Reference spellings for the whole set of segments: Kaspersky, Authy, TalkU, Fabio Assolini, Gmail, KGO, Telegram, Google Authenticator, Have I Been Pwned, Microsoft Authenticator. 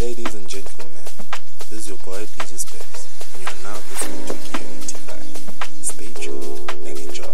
Ladies and gentlemen, this is your boy PG Specs, and you are now listening to KGO. Stay tuned and enjoy.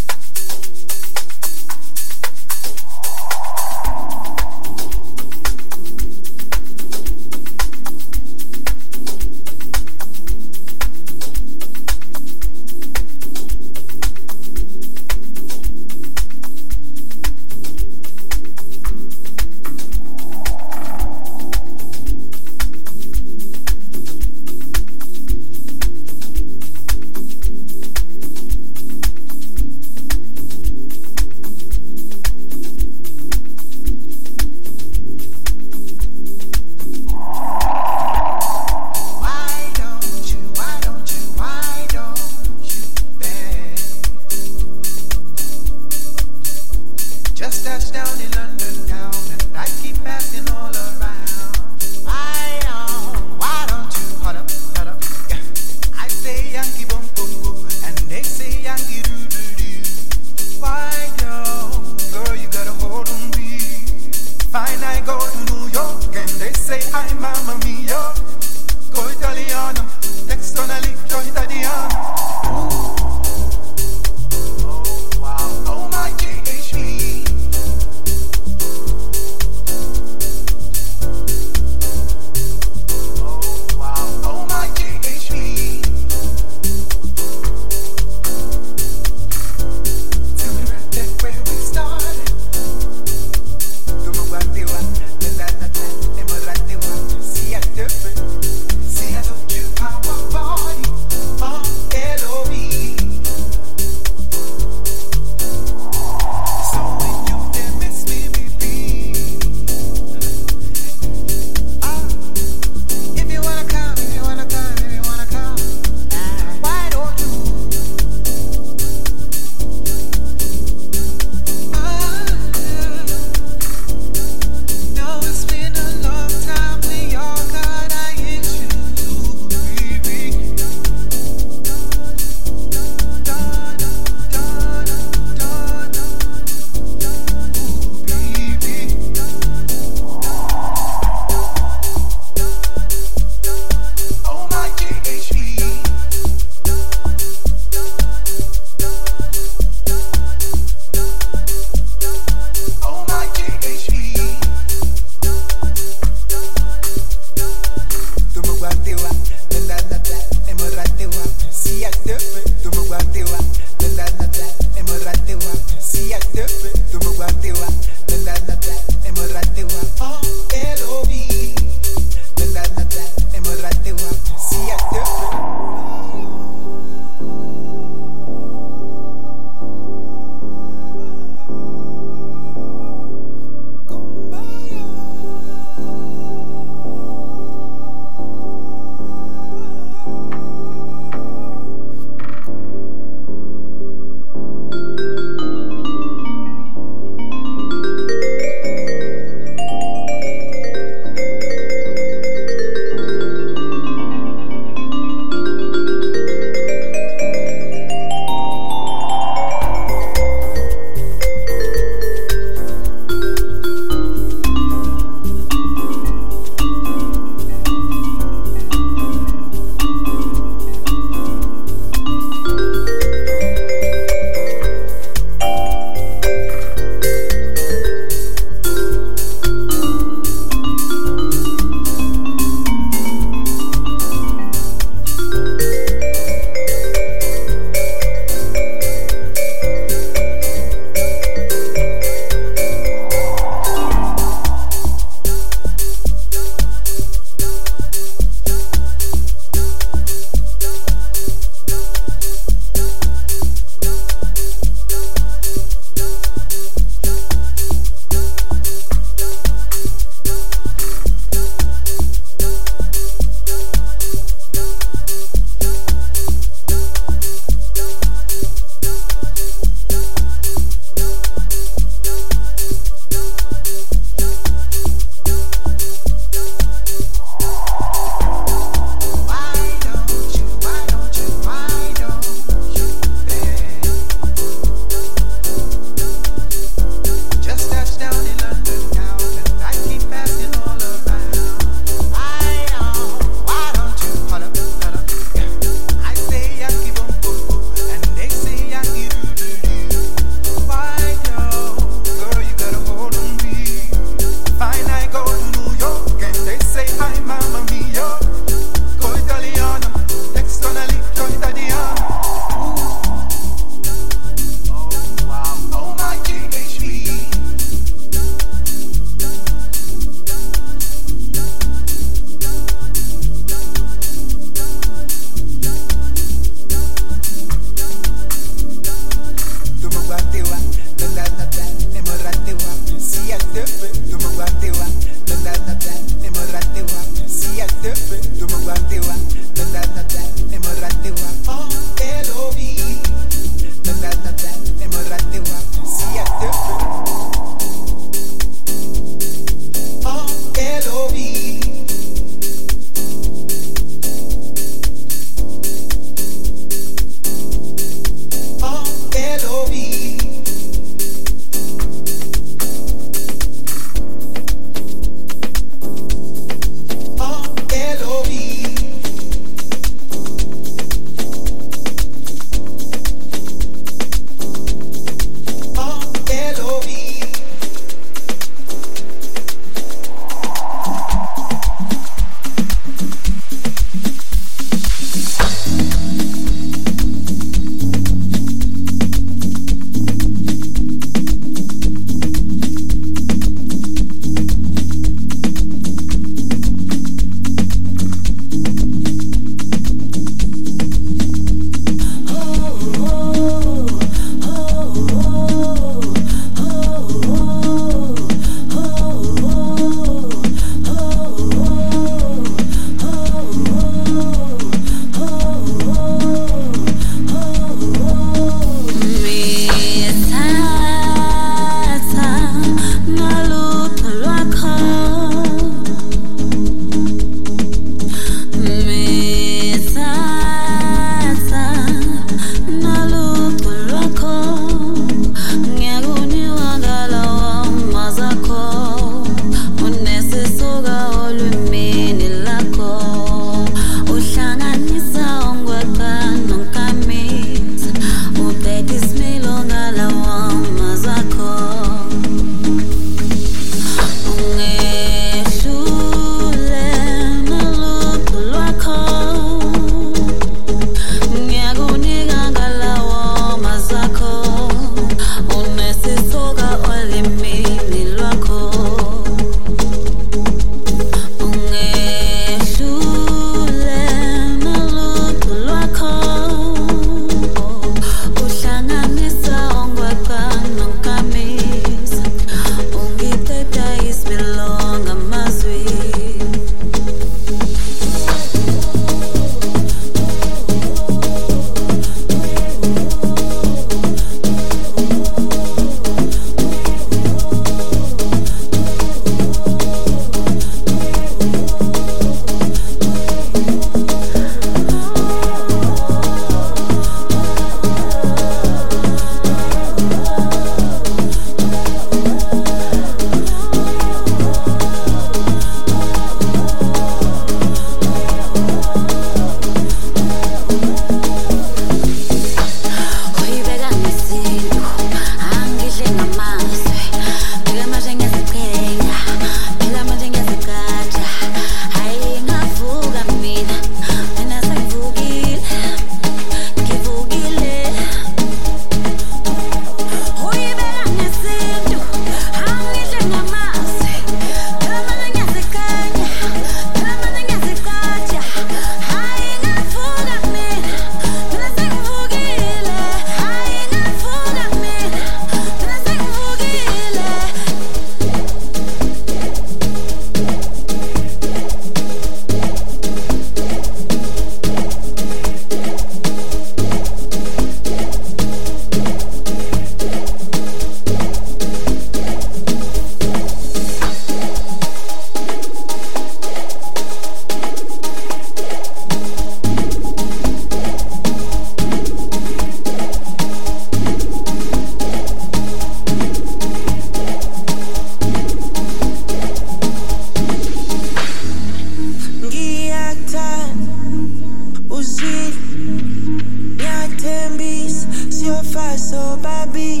so babi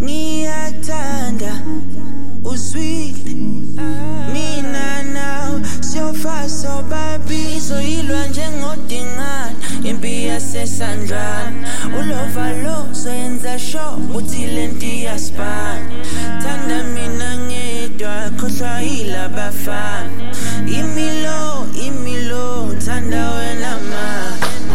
ni atanda uzwile mina now so fast so babi so ilwa njengodingana impi yasesandrana ulova lo so yenza show utilenti yaspana tanda mina ngedwa khoswa ila bafana imilo imilo tanda wena ma oh.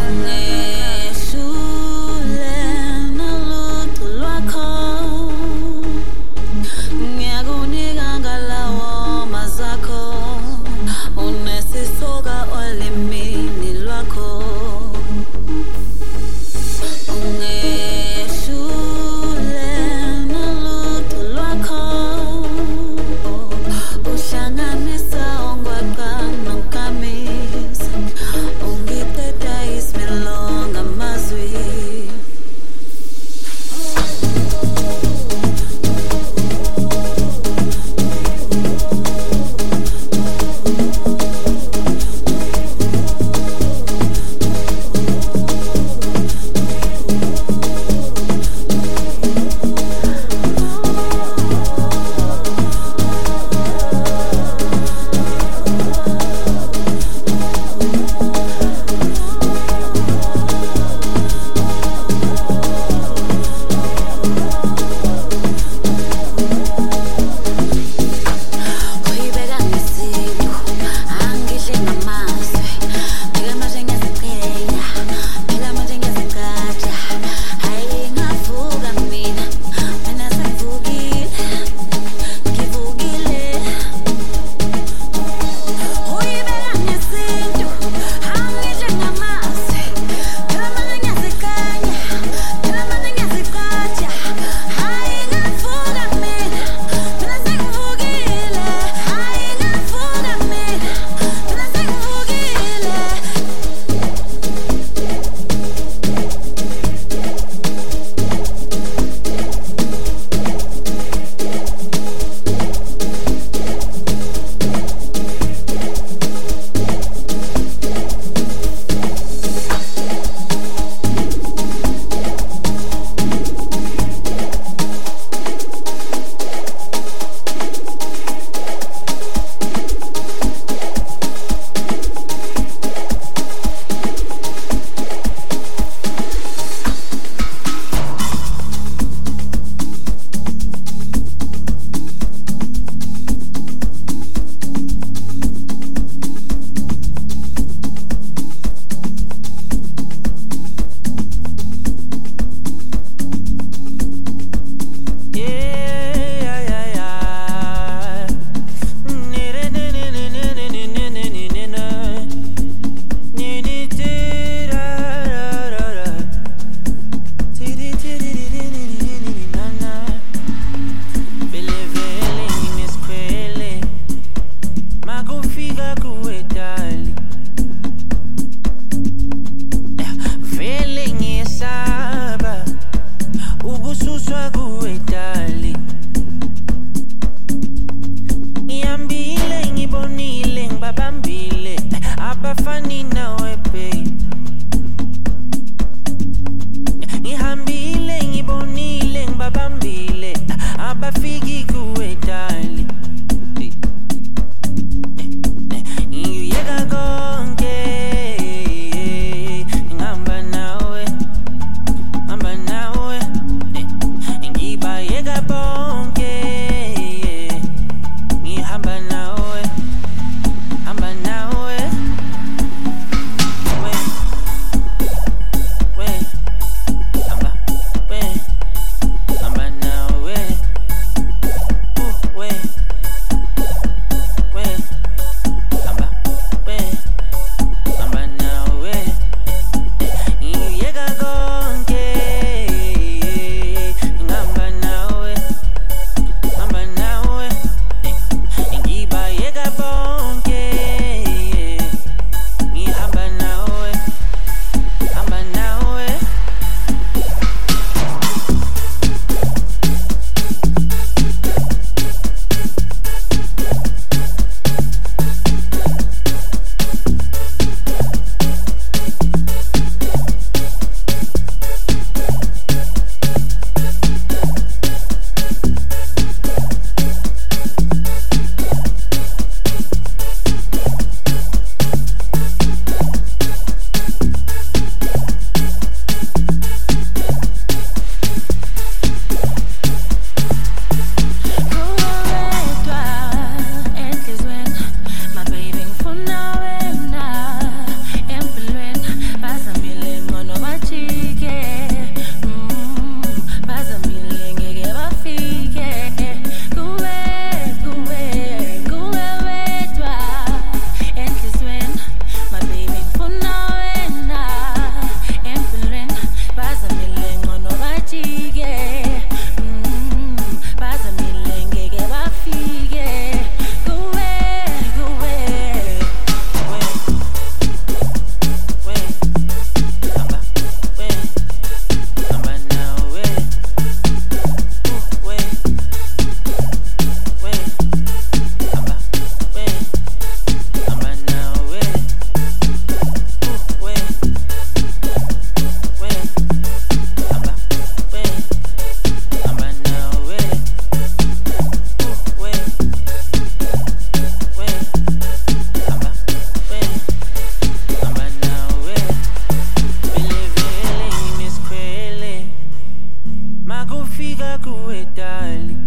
evacuate, darling.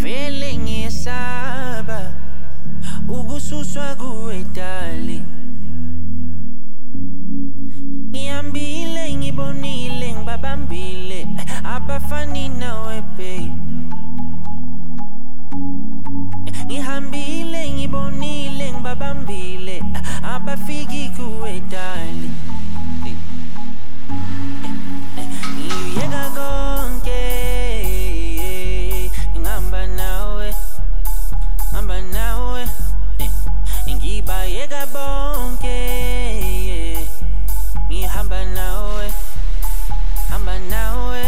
Feeling is saba. Ugusu swaguate, darling. Iambile ngibonile ngibabambile abafani nawe babe. Ihambile ngibonile ngibabambile abafiki kuwe darling. Iyeka konke ngamba nawe ngiba yeka bonke. Hamba nawe, hamba nawe.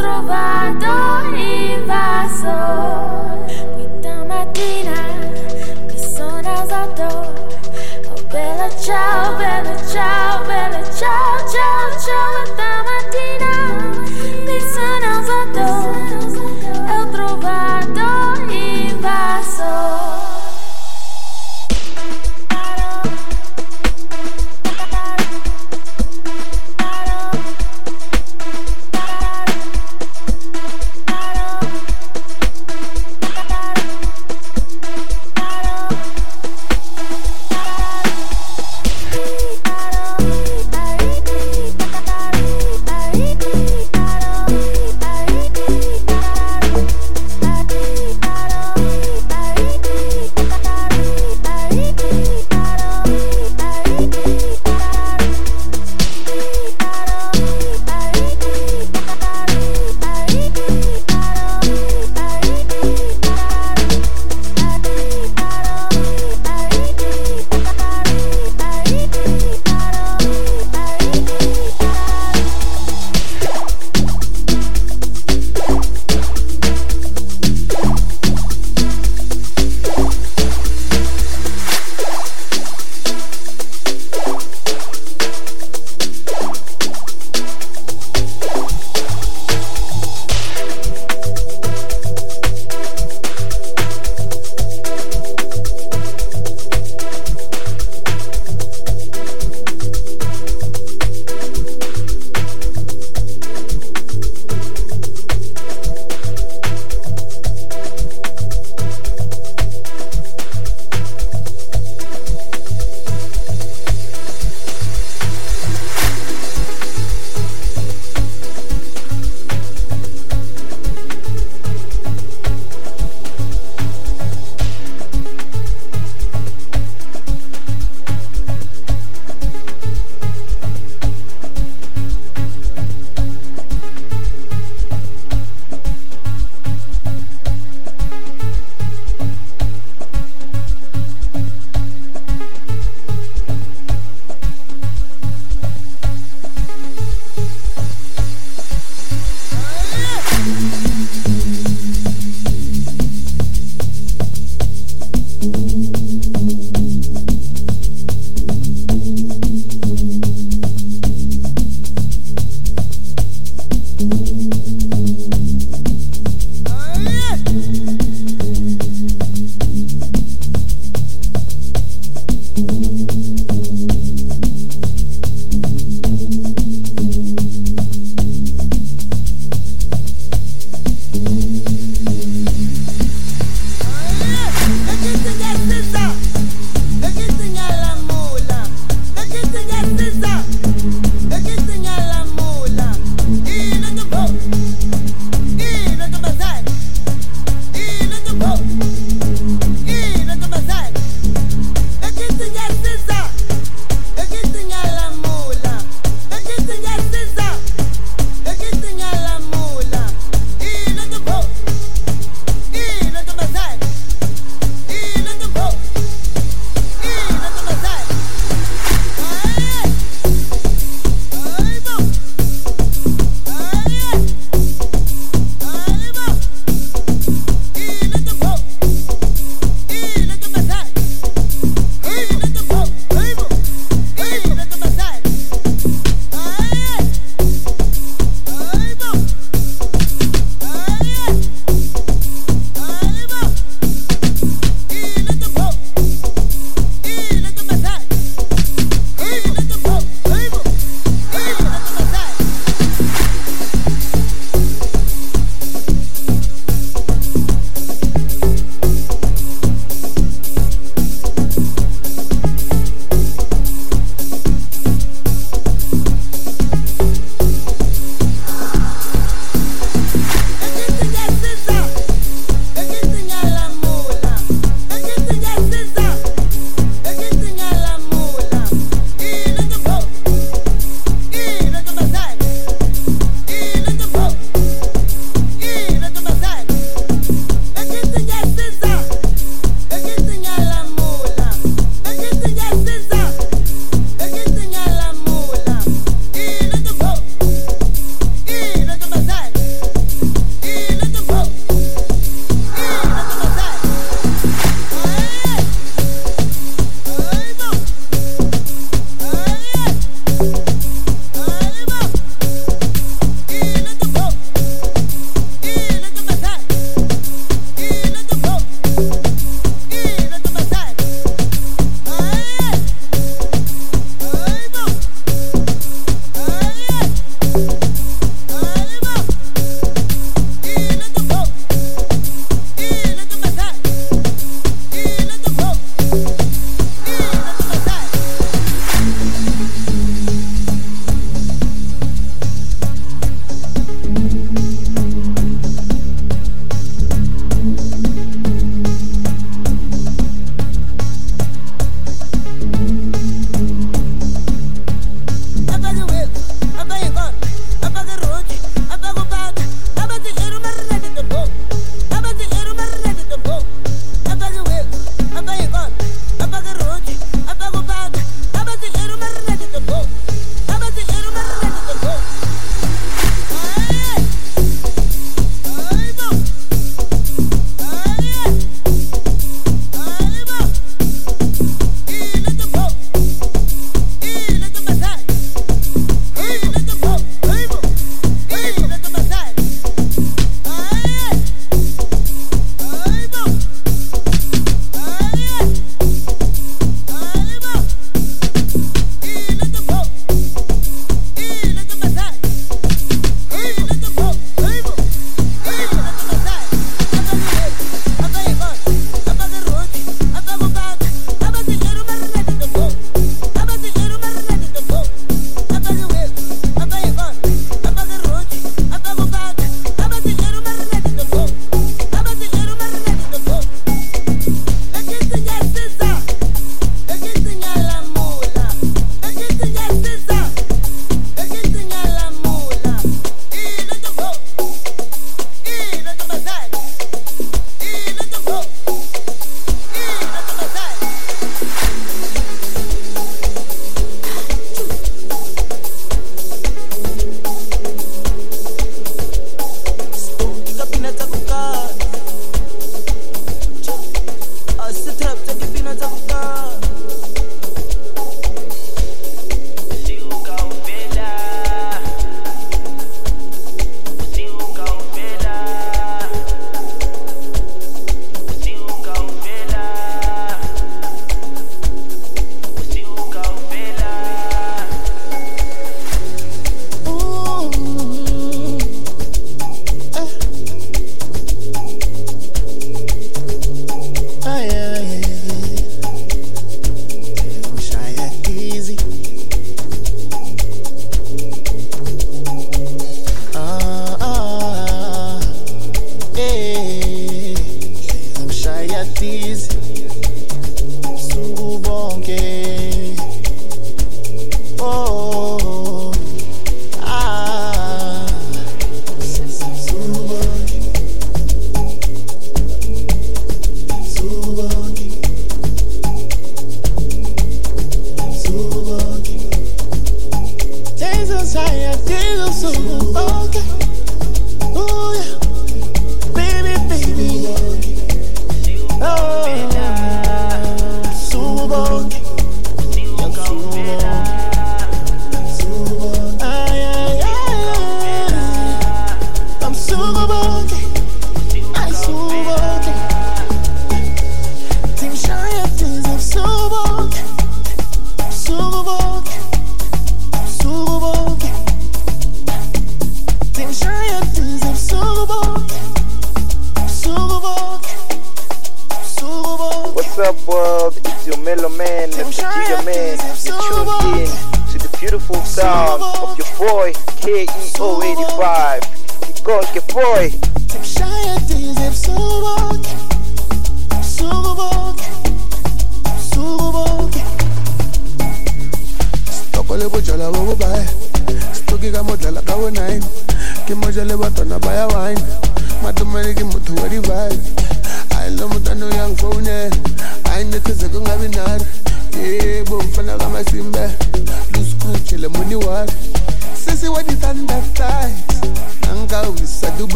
Trovador invaso.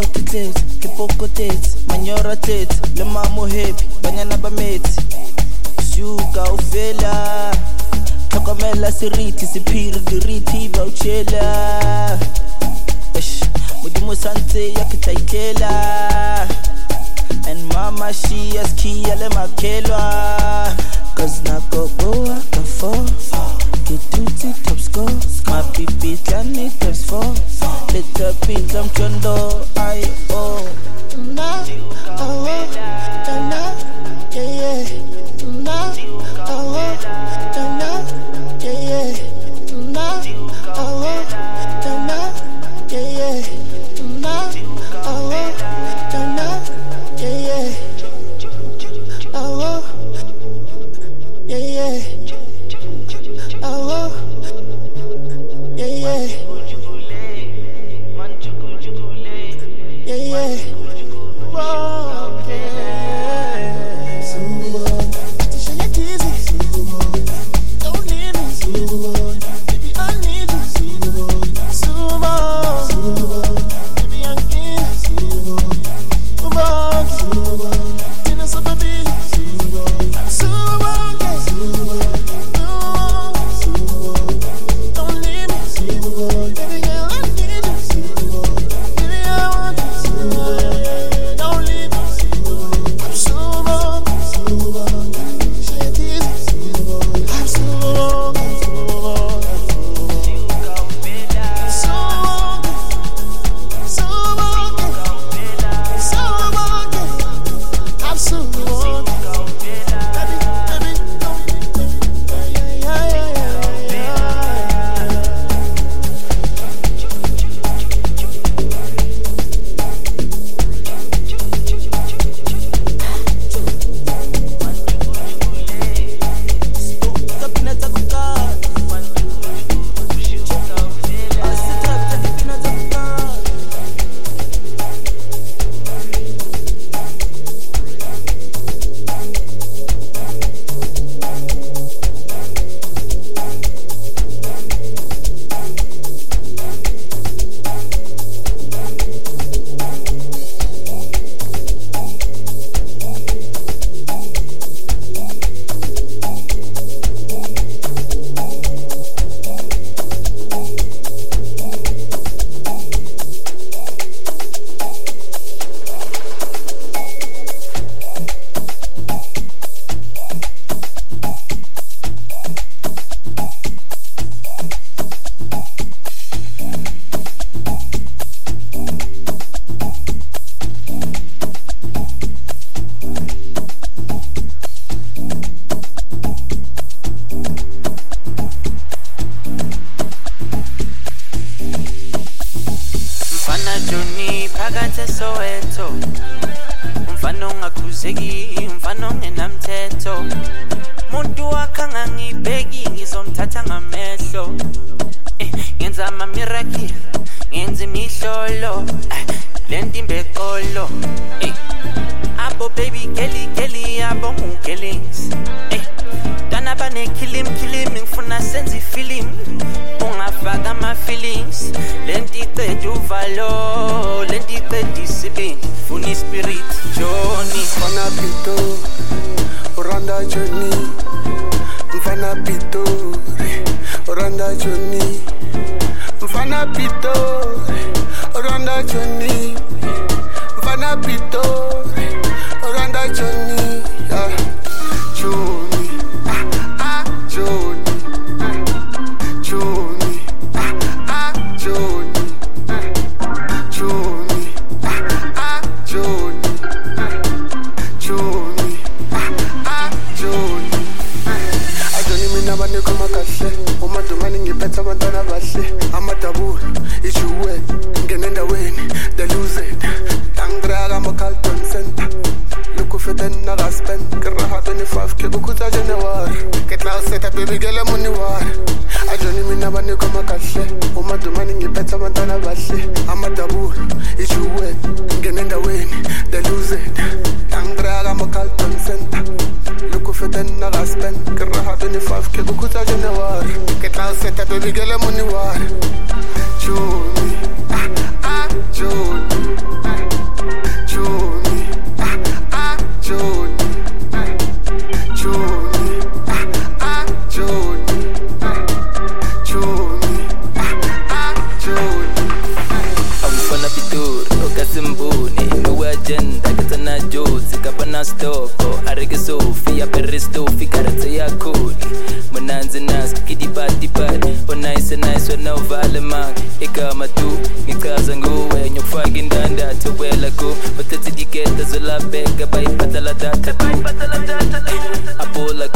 Potates, Kipoko Tates, Manyora Tates, Lemamo Hip, Banyana Bamates, Suka Ufela, Takamela Seriti, Sipir, Diriti, Bauchela, Mudimu Sante, Yakitaikela, and Mama she has Kiale Makela, cause Nakoboa, the four. Tutti top score, my pipi can it times four. Let the beat jump chondo, I oh. Na oh, na yeah yeah. Na oh, na yeah yeah. Na oh, na yeah yeah. Na oh, na yeah yeah. Oh, yeah yeah. Baby girl, I'm on the water. Show me, ah, show me. agenda kitana juu sikapana stoko arige sofi ya peristo fikarate ya kodi mnanze nas kidi badi badi nice nice no vale man ikama tu nikaza nguwe nyofagi ndanda tewela ko batati diketa zola bega bai patala data apola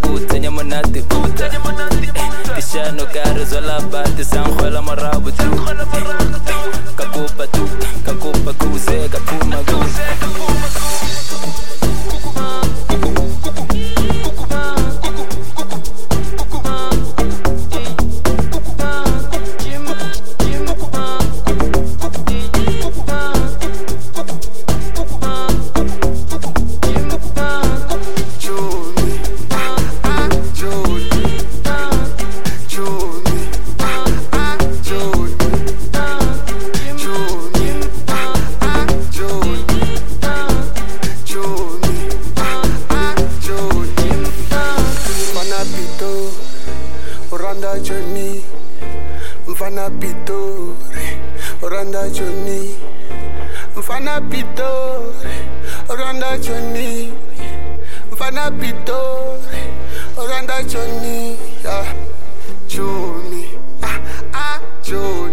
ko tanya monate kuta kishano karo zola bate sangola marabu tu kakupa tu se kakuma go Mfana pitore, oranda choni. Mfana pitore, oranda choni. Mfana pitore, oranda choni. Choni, ah ah choni.